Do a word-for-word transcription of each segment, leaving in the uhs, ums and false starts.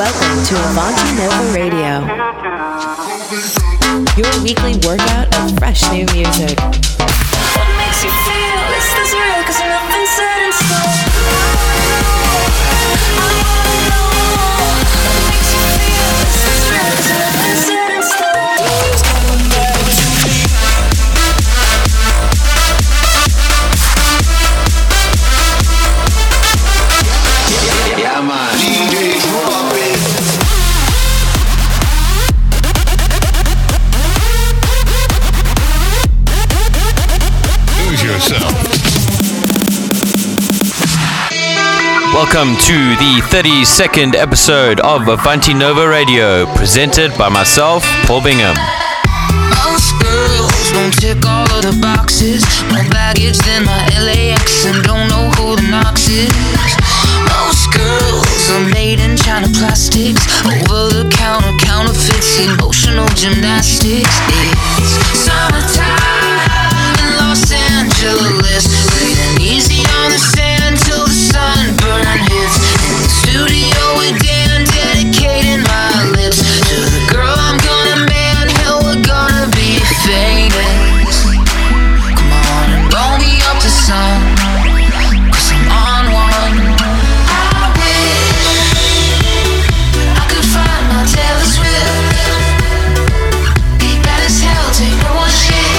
Welcome to Avanti Nova Radio, your weekly workout of fresh new music. What makes you feel this is real, cause nothing's set in stone. Welcome to the thirty-second episode of Avanti Nova Radio, presented by myself, Paul Bingham. Most girls won't tick all of the boxes. More baggage than my L A X and don't know who the Knox is. Most girls are made in China plastics, over the counter counterfeits, emotional gymnastics. It's summertime in Los Angeles, breathing easy on the sand till the sun burn hits. In the studio with Dan, dedicating my lips to the girl I'm gonna man. Hell, we're gonna be famous. Come on and roll me up to some, cause I'm on one. I wish I could find my Taylor Swift. Be bad as hell, take no one shit.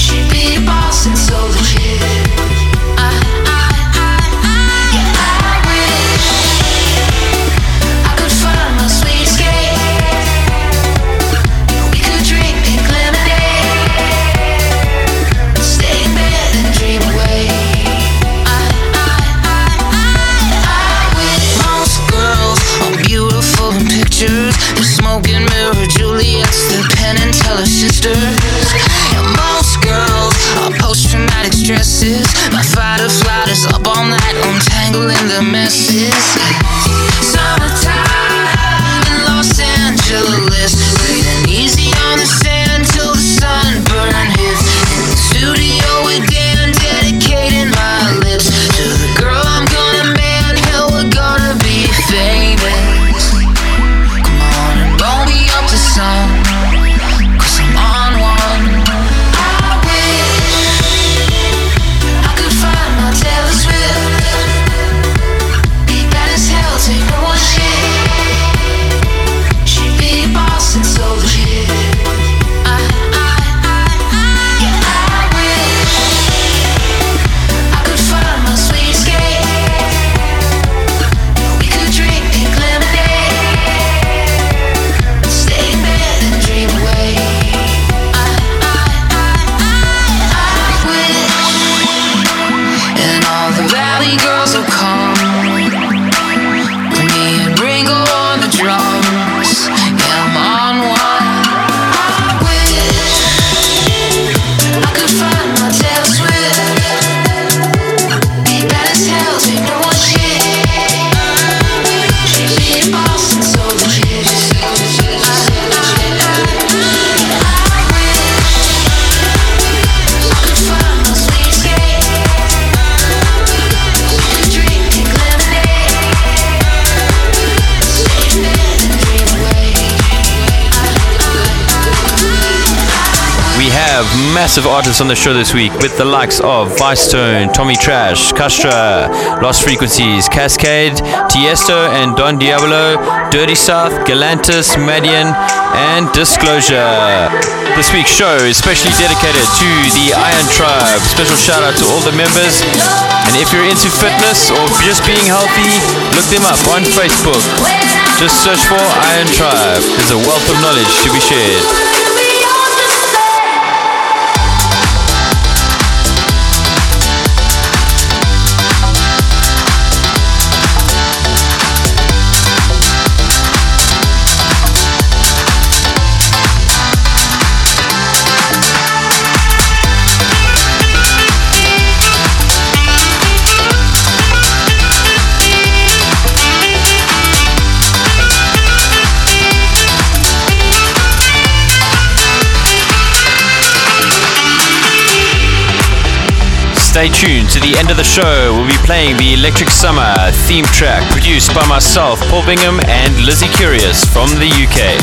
She'd be a boss and so legit. Smoking mirror, Juliet's the pen and teller sisters. And most girls are post-traumatic stresses. My fight or flight is up all night, untangling the messes. Summertime in Los Angeles, breathing easy on the sand till the sunburn hits. In the studio with Dan, dedicating my lips to the girl I'm gonna man. Hell, we're gonna be famous. Song, cause I'm on one. I wish I could find my Taylor Swift. Be bad as hell, take no one shit. She'd be a boss and so legit. I, I, I, I, I wish I could find my sweet escape. We could drink pink lemonade. Massive artists on the show this week, with the likes of Vice Stone, Tommy Trash, Kastra, Lost Frequencies, Cascade, Tiesto and Don Diablo, Dirty South, Galantis, Madian and Disclosure. This week's show is specially dedicated to the Iron Tribe. Special shout out to all the members, and if you're into fitness or just being healthy, look them up on Facebook. Just search for Iron Tribe. There's a wealth of knowledge to be shared. Stay tuned to the end of the show. We'll be playing the Electric Summer theme track produced by myself, Paul Bingham, and Lizzie Curious from the U K.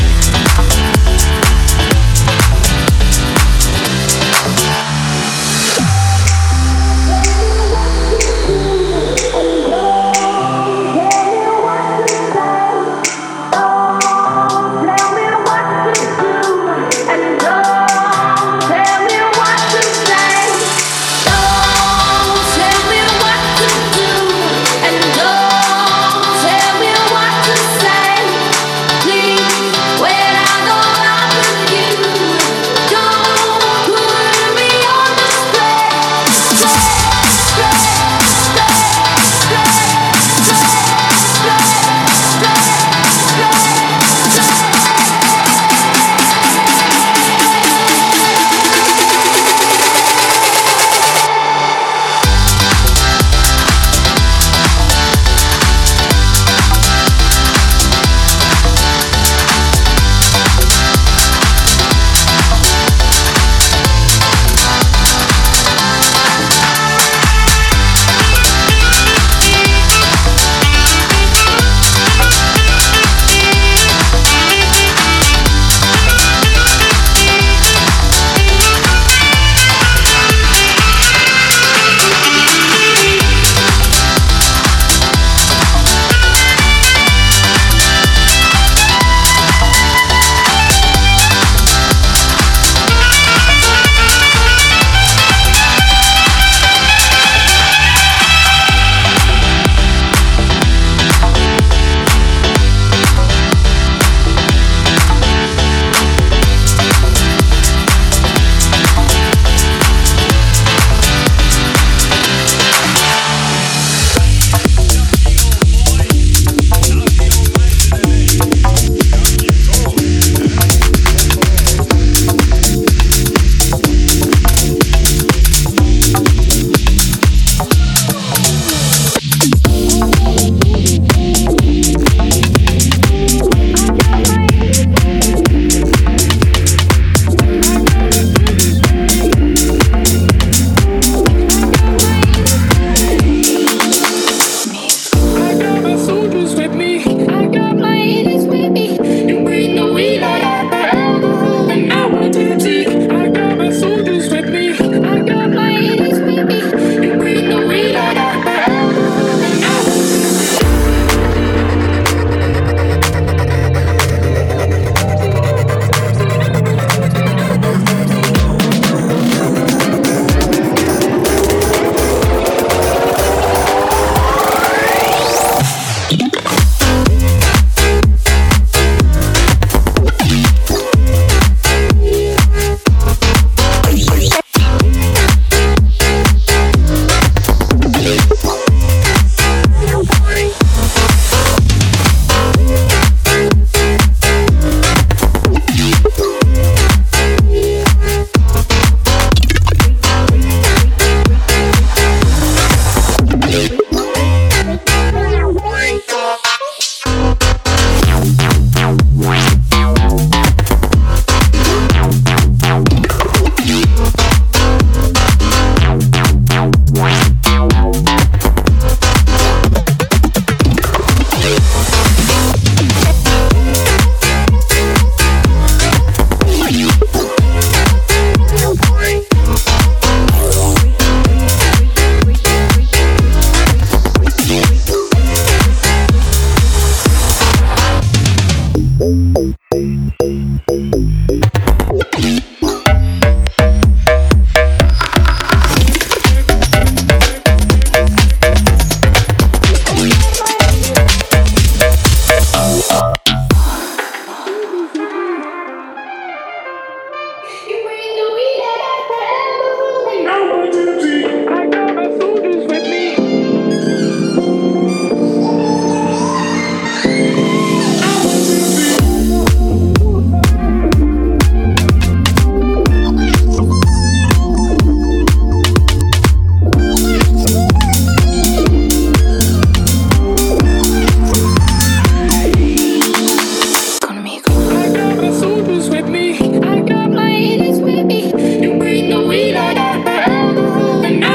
I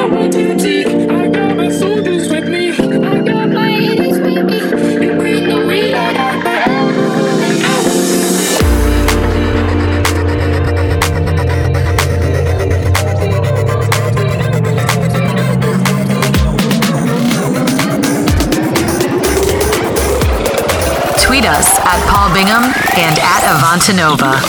Tweet us at Paul Bingham and at Avanti Nova.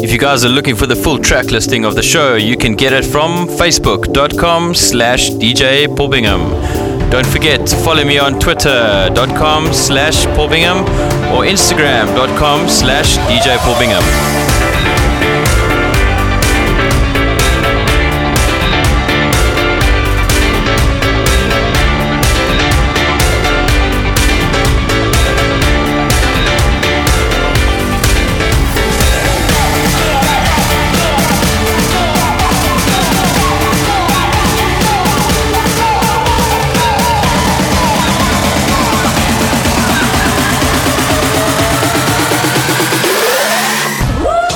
If you guys are looking for the full track listing of the show, you can get it from facebook.com slash DJ Paul Bingham. Don't forget to follow me on twitter.com slash Paul Bingham or instagram.com slash DJ Paul Bingham. Woo!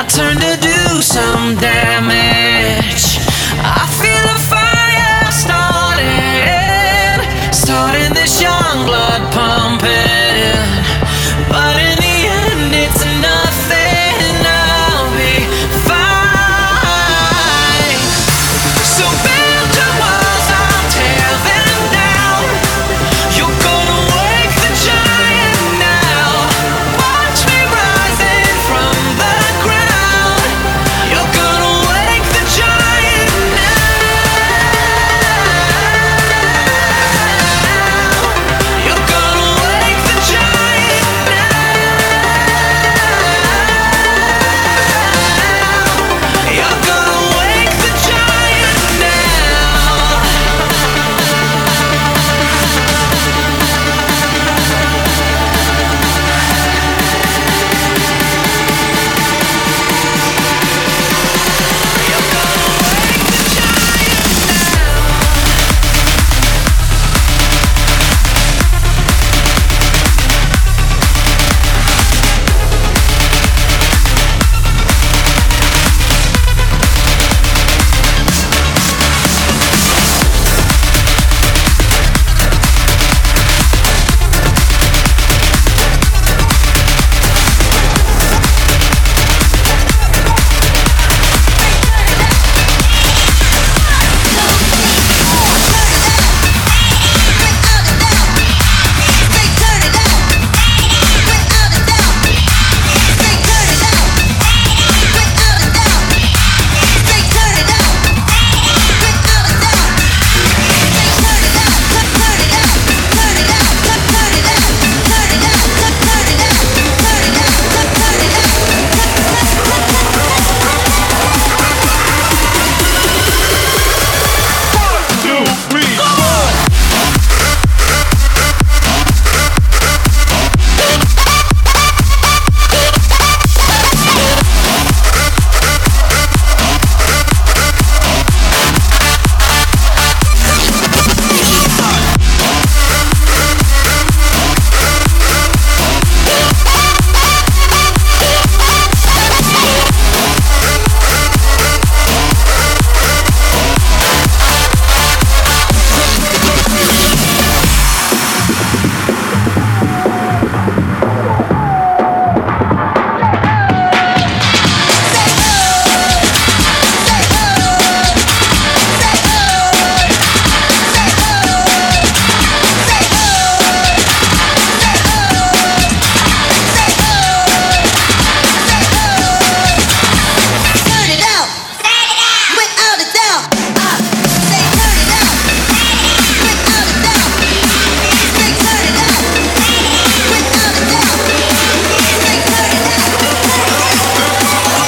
I turn to do some damage. I feel a fire starting, starting this young blood pumping. But in the end, it's nothing. I'll be fine. So build your walls, I'll tear them down. You're gonna wake the giant now. Watch me rising from the ground. You're gonna wake the giant now. You're gonna wake the giant now. You're gonna wake the giant now.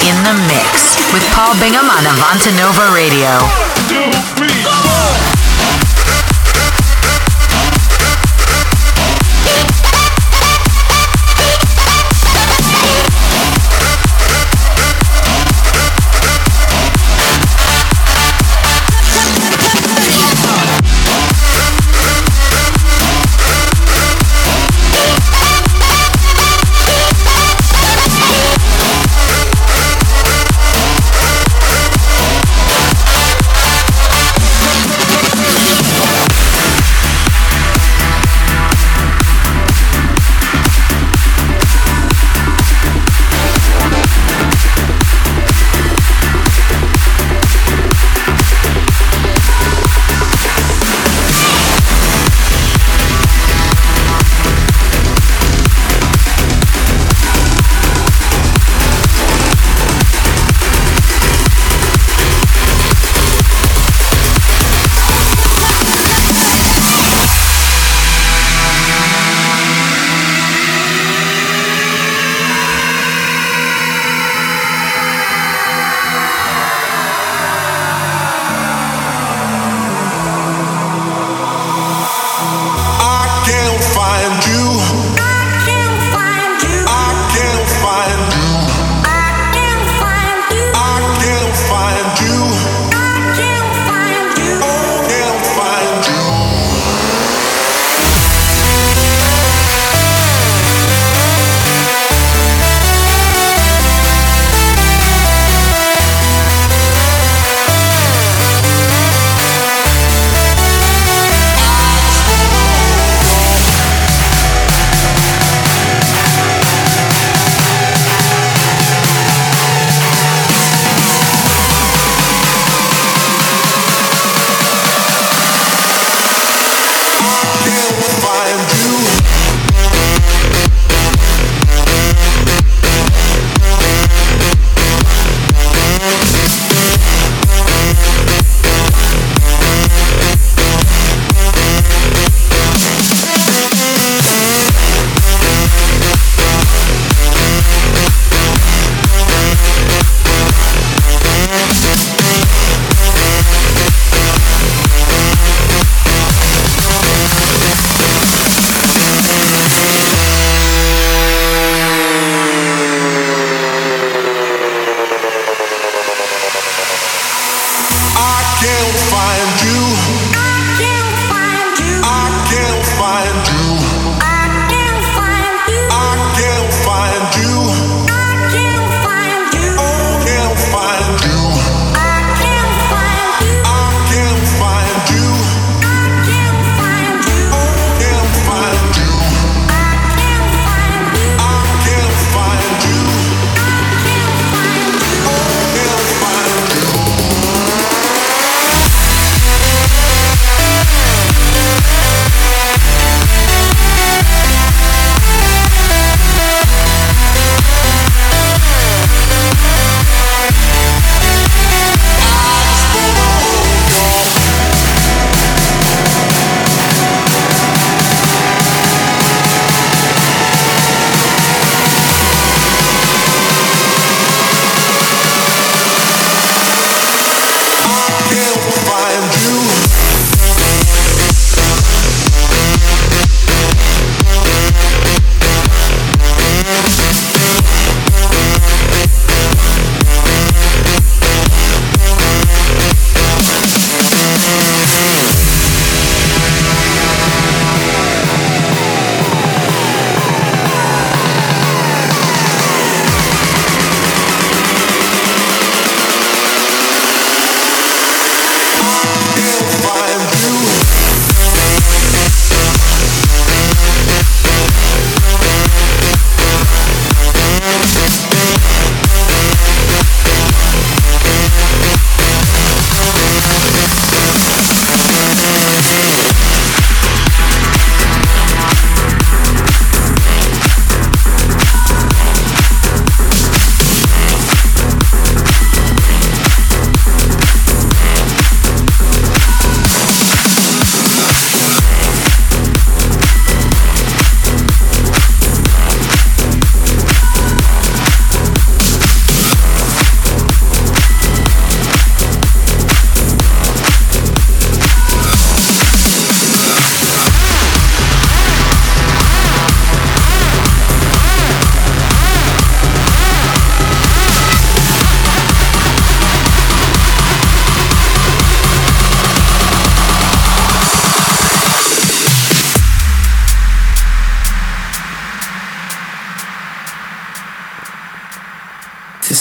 In the mix with Paul Bingham on Avanti Nova Radio. One, two, three, four.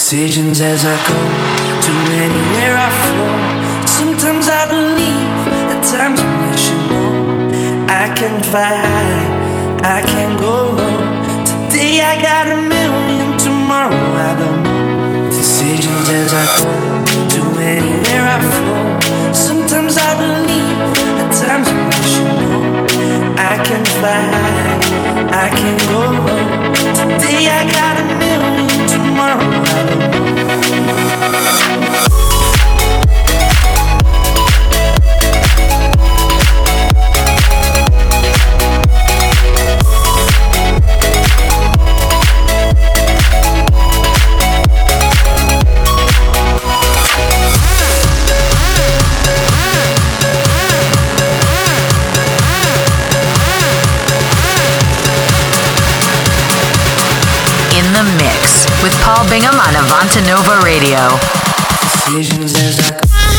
decisions as I go to anywhere I flow. Sometimes I believe, at times I wish you know I can fly high, I can go low. Today I got a million, tomorrow I don't know. Decisions as I go to anywhere I flow. Sometimes I believe, at times I wish you know I can fly high, I can go low. Today I got a million, tomorrow I don't know. Mix with Paul Bingham on Avanti Nova Radio. Decisions as I go.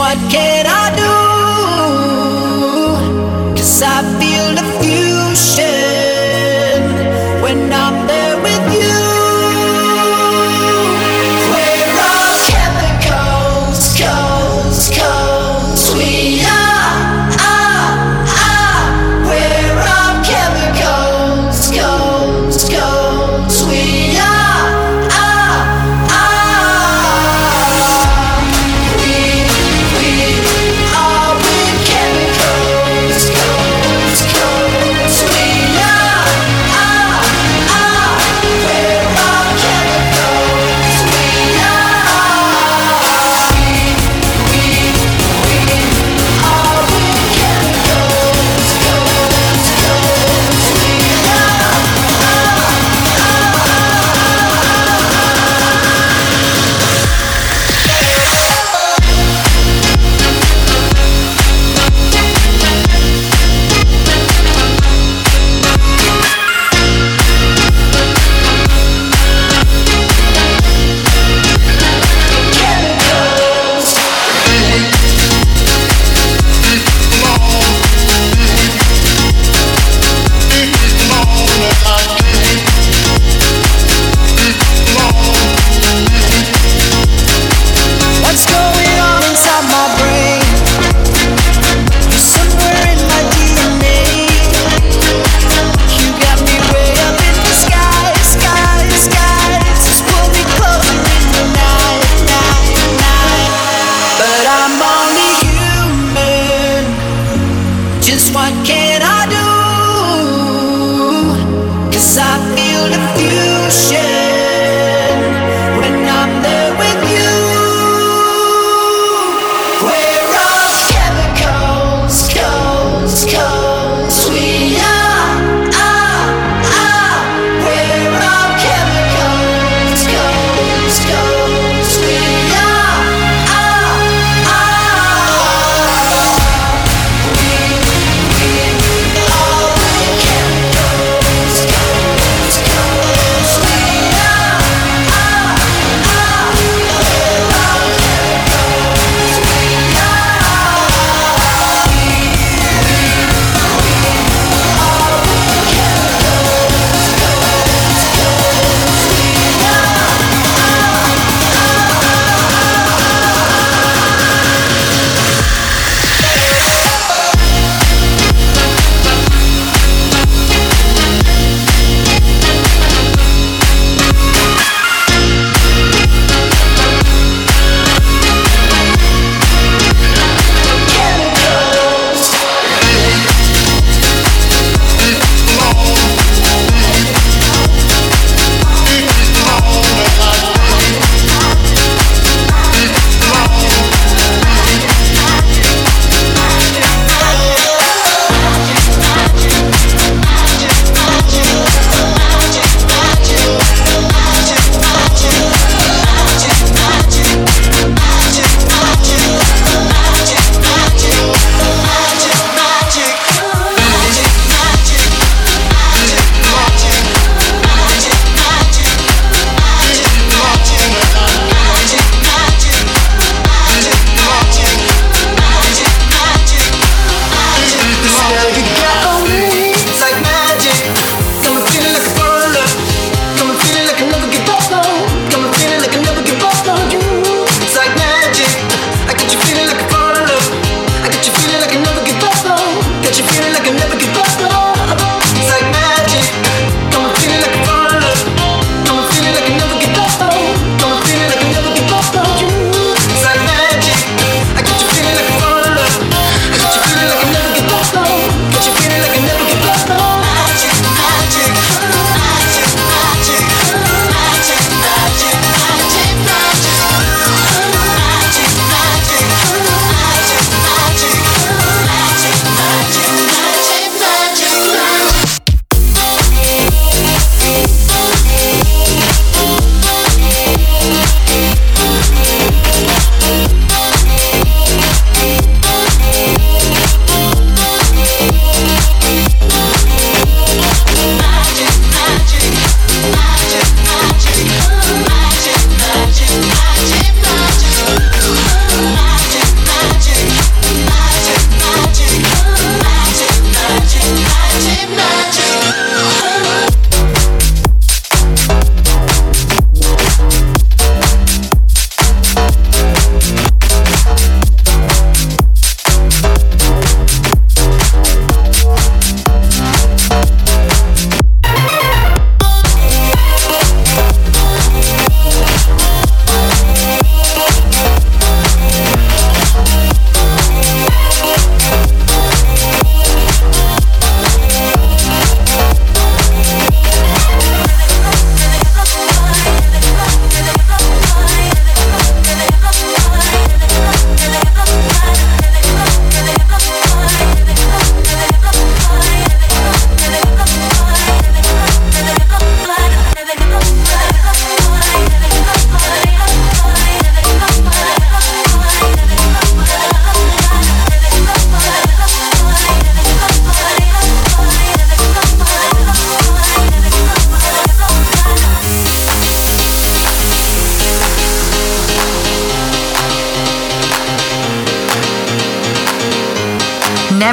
what can I do? 'Cause I feel the fusion when I'm there with you. We're all Capricorns, cones, cones. We are, are, are. We're all Capricorns, cones, cones. We are. We're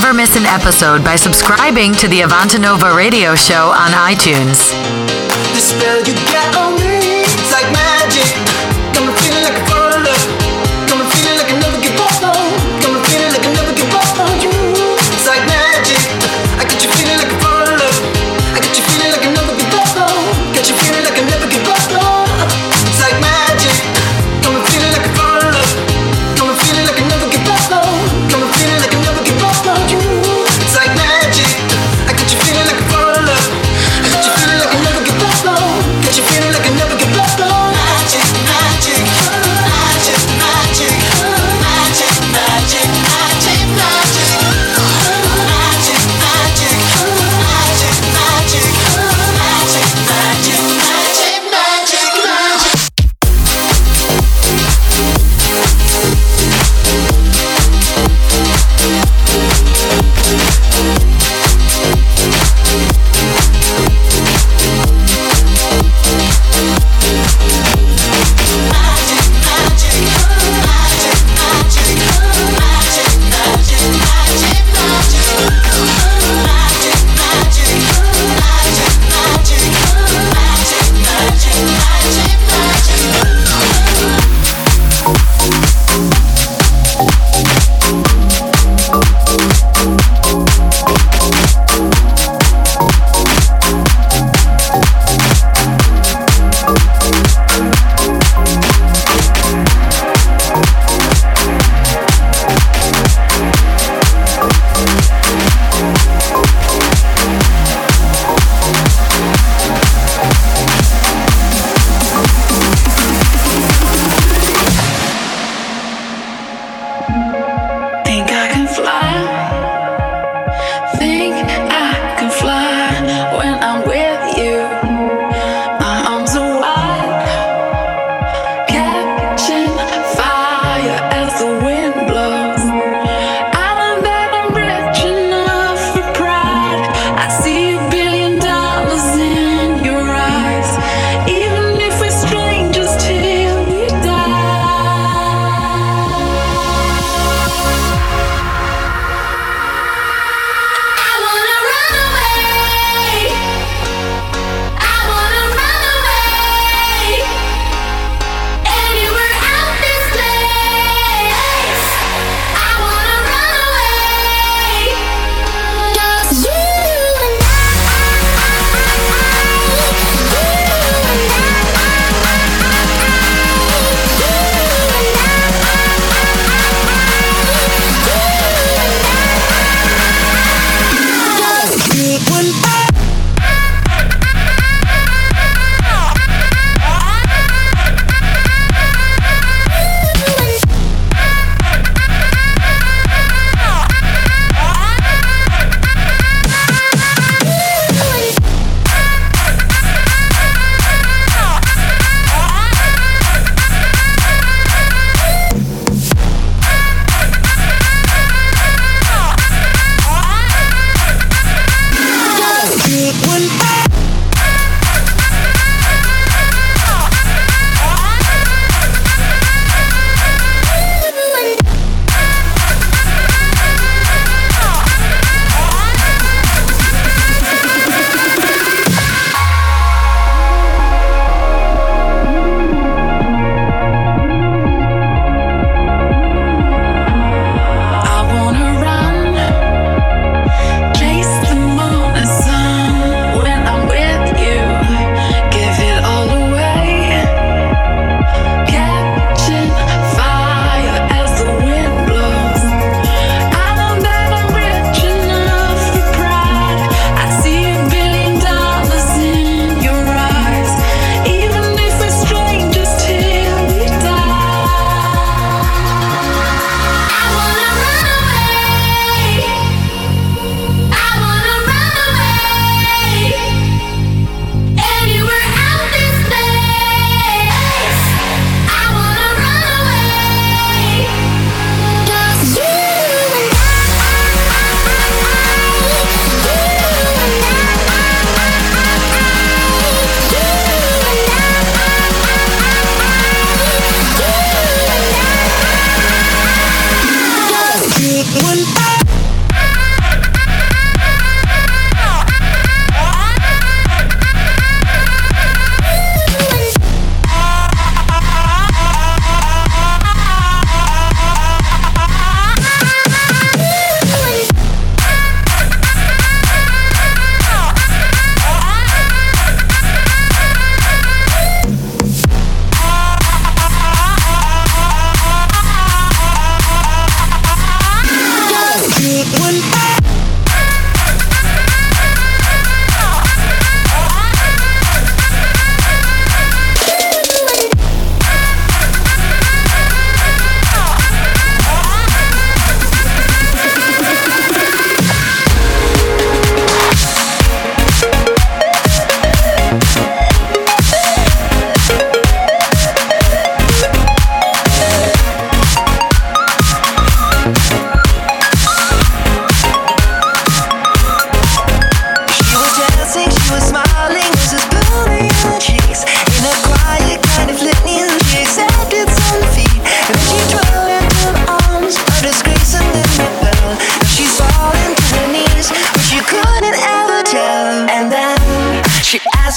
never miss an episode by subscribing to the Avanti Nova Radio Show on iTunes. The spell you got on me, it's like magic. Got me feeling like a foreigner. Got me feeling like I never get lost on. Got me feeling like I never get lost on you. It's like magic. I got you feeling like a foreigner. I got you feeling like I never get lost on. Got you feeling like I never get lost on. It's like magic. Got me feeling like a foreigner. Got me feeling like I never get lost on. Got me feeling like I never get lost on you. It's like magic. I got you feeling like a foreigner. I got you feeling like I never get lost on. Got you feeling like I never get lost on.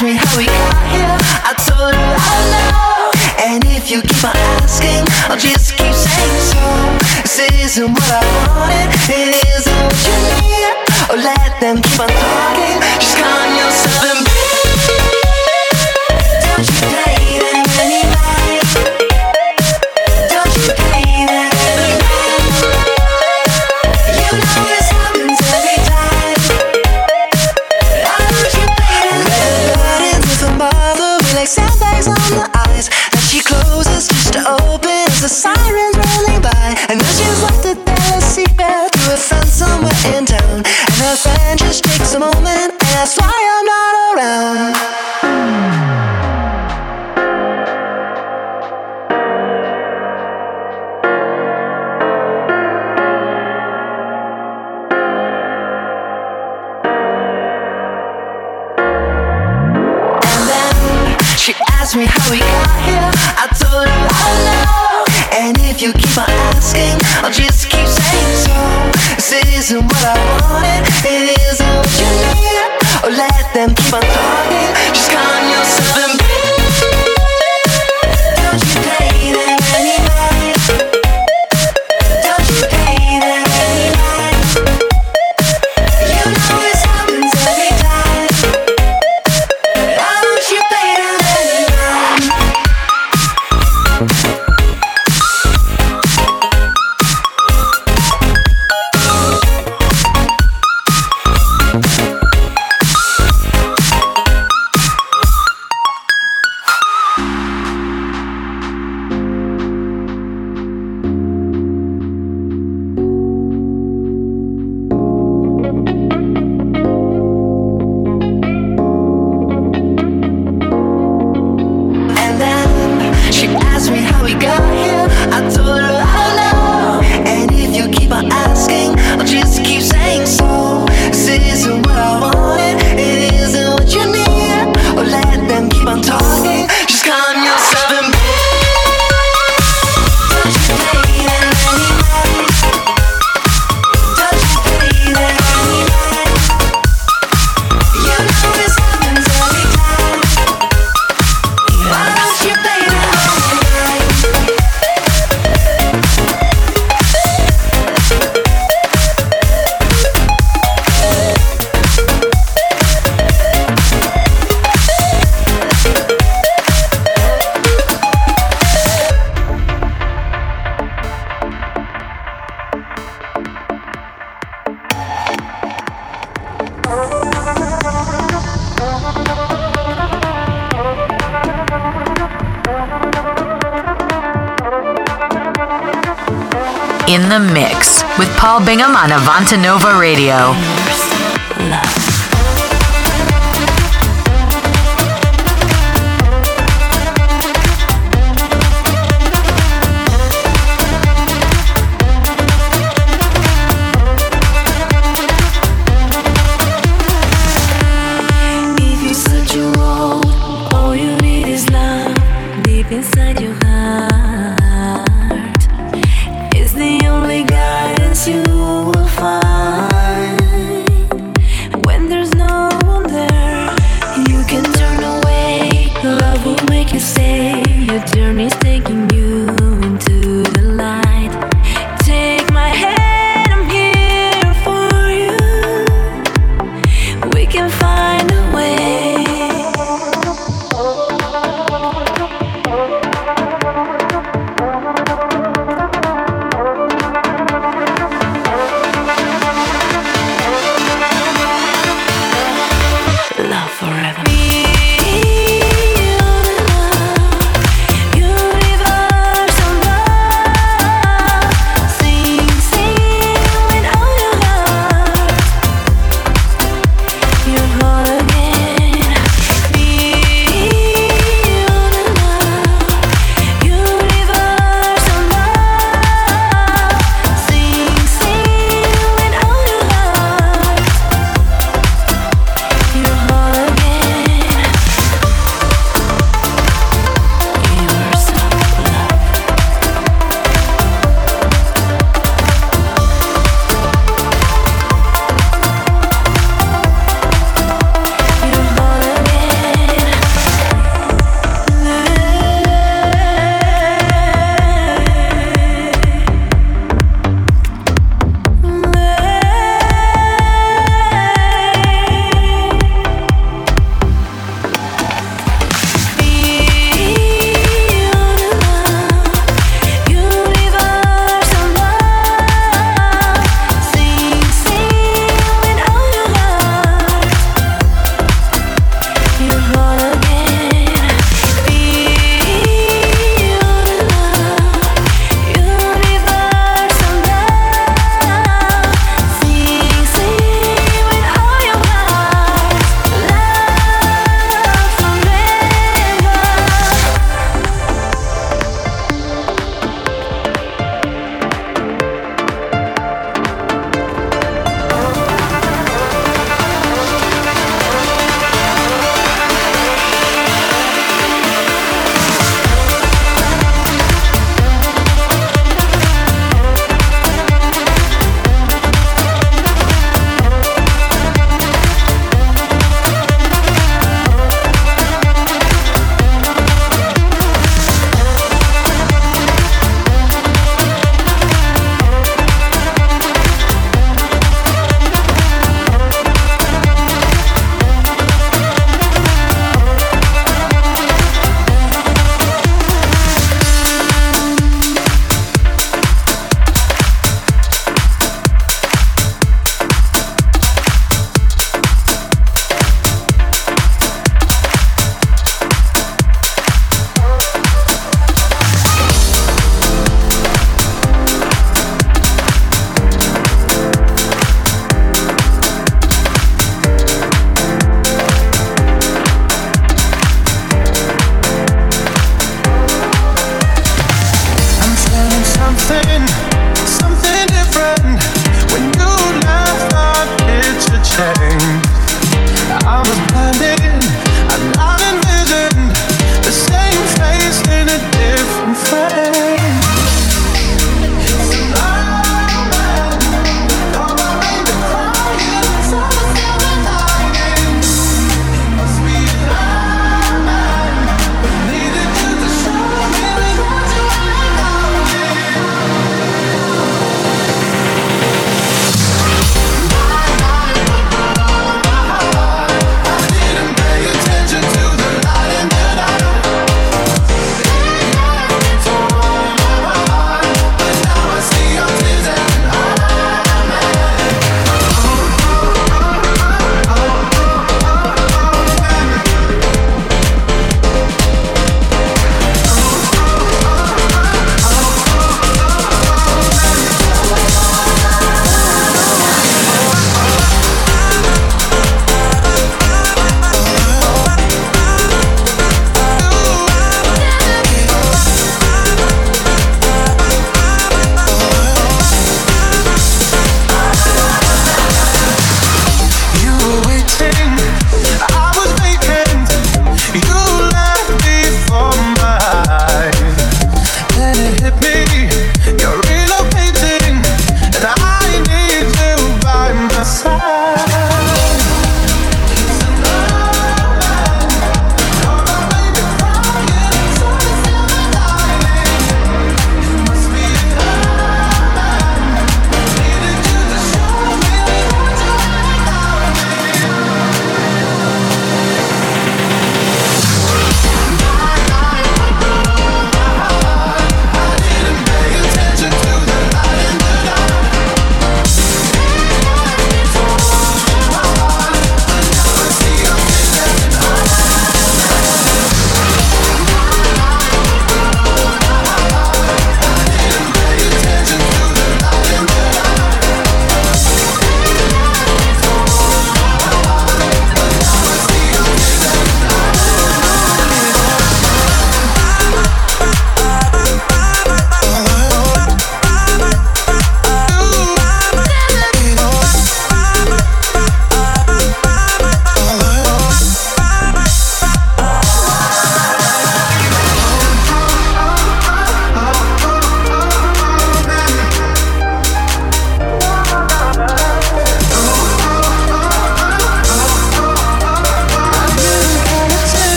asked me how we got here, I told her I know. And if you keep on asking, I'll just keep saying so. This isn't what I wanted, it isn't what you need. Oh, let them keep on talking, just calm yourself and be. Don't you date anybody. Don't you date anybody. You know this happens every time. I want you better. Everybody's with a mother, we like sandbags on the eyes. And she closes just to open as the sirens rolling by. And now she's left it there, a seatbelt to a fence somewhere in town. And her friend just takes a moment, and that's why I'm not around. Ask me how we got here, I told her I know. And if you keep on asking, I'll just keep saying so. This isn't what I wanted, it isn't what you need. Oh, let them keep on talking, just calm yourself and be. Don't you date anybody. Don't you date anybody. You know this happens every time. I want you better than In the Mix with Paul Bingham on Avanti Nova Radio. Love. Forever. Me, you're the love, you're the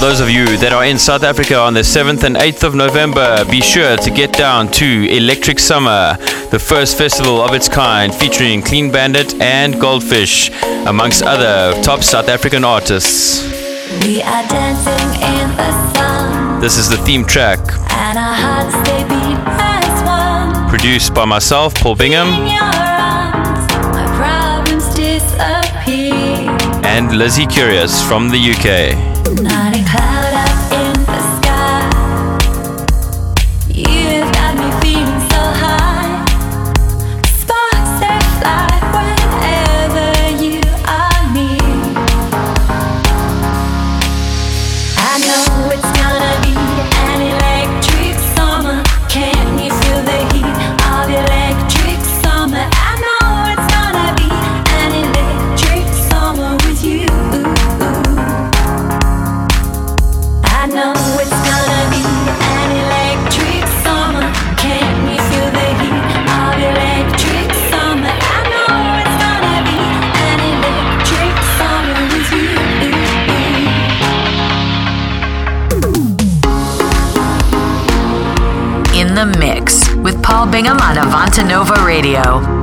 Those of you that are in South Africa on the seventh and eighth of November, be sure to get down to Electric Summer, the first festival of its kind, featuring Clean Bandit and Goldfish, amongst other top South African artists. We are dancing in the sun. This is the theme track, and our hearts, they beat as one. Produced by myself, Paul Bingham, in your arms, my problems disappear, and Lizzie Curious from the U K. Not a cloud up in the sky. You've got me feeling so high. Sparks that fly whenever you are near. I know it's gonna be an electric in the mix with Paul Bingham on Avanti Nova Radio.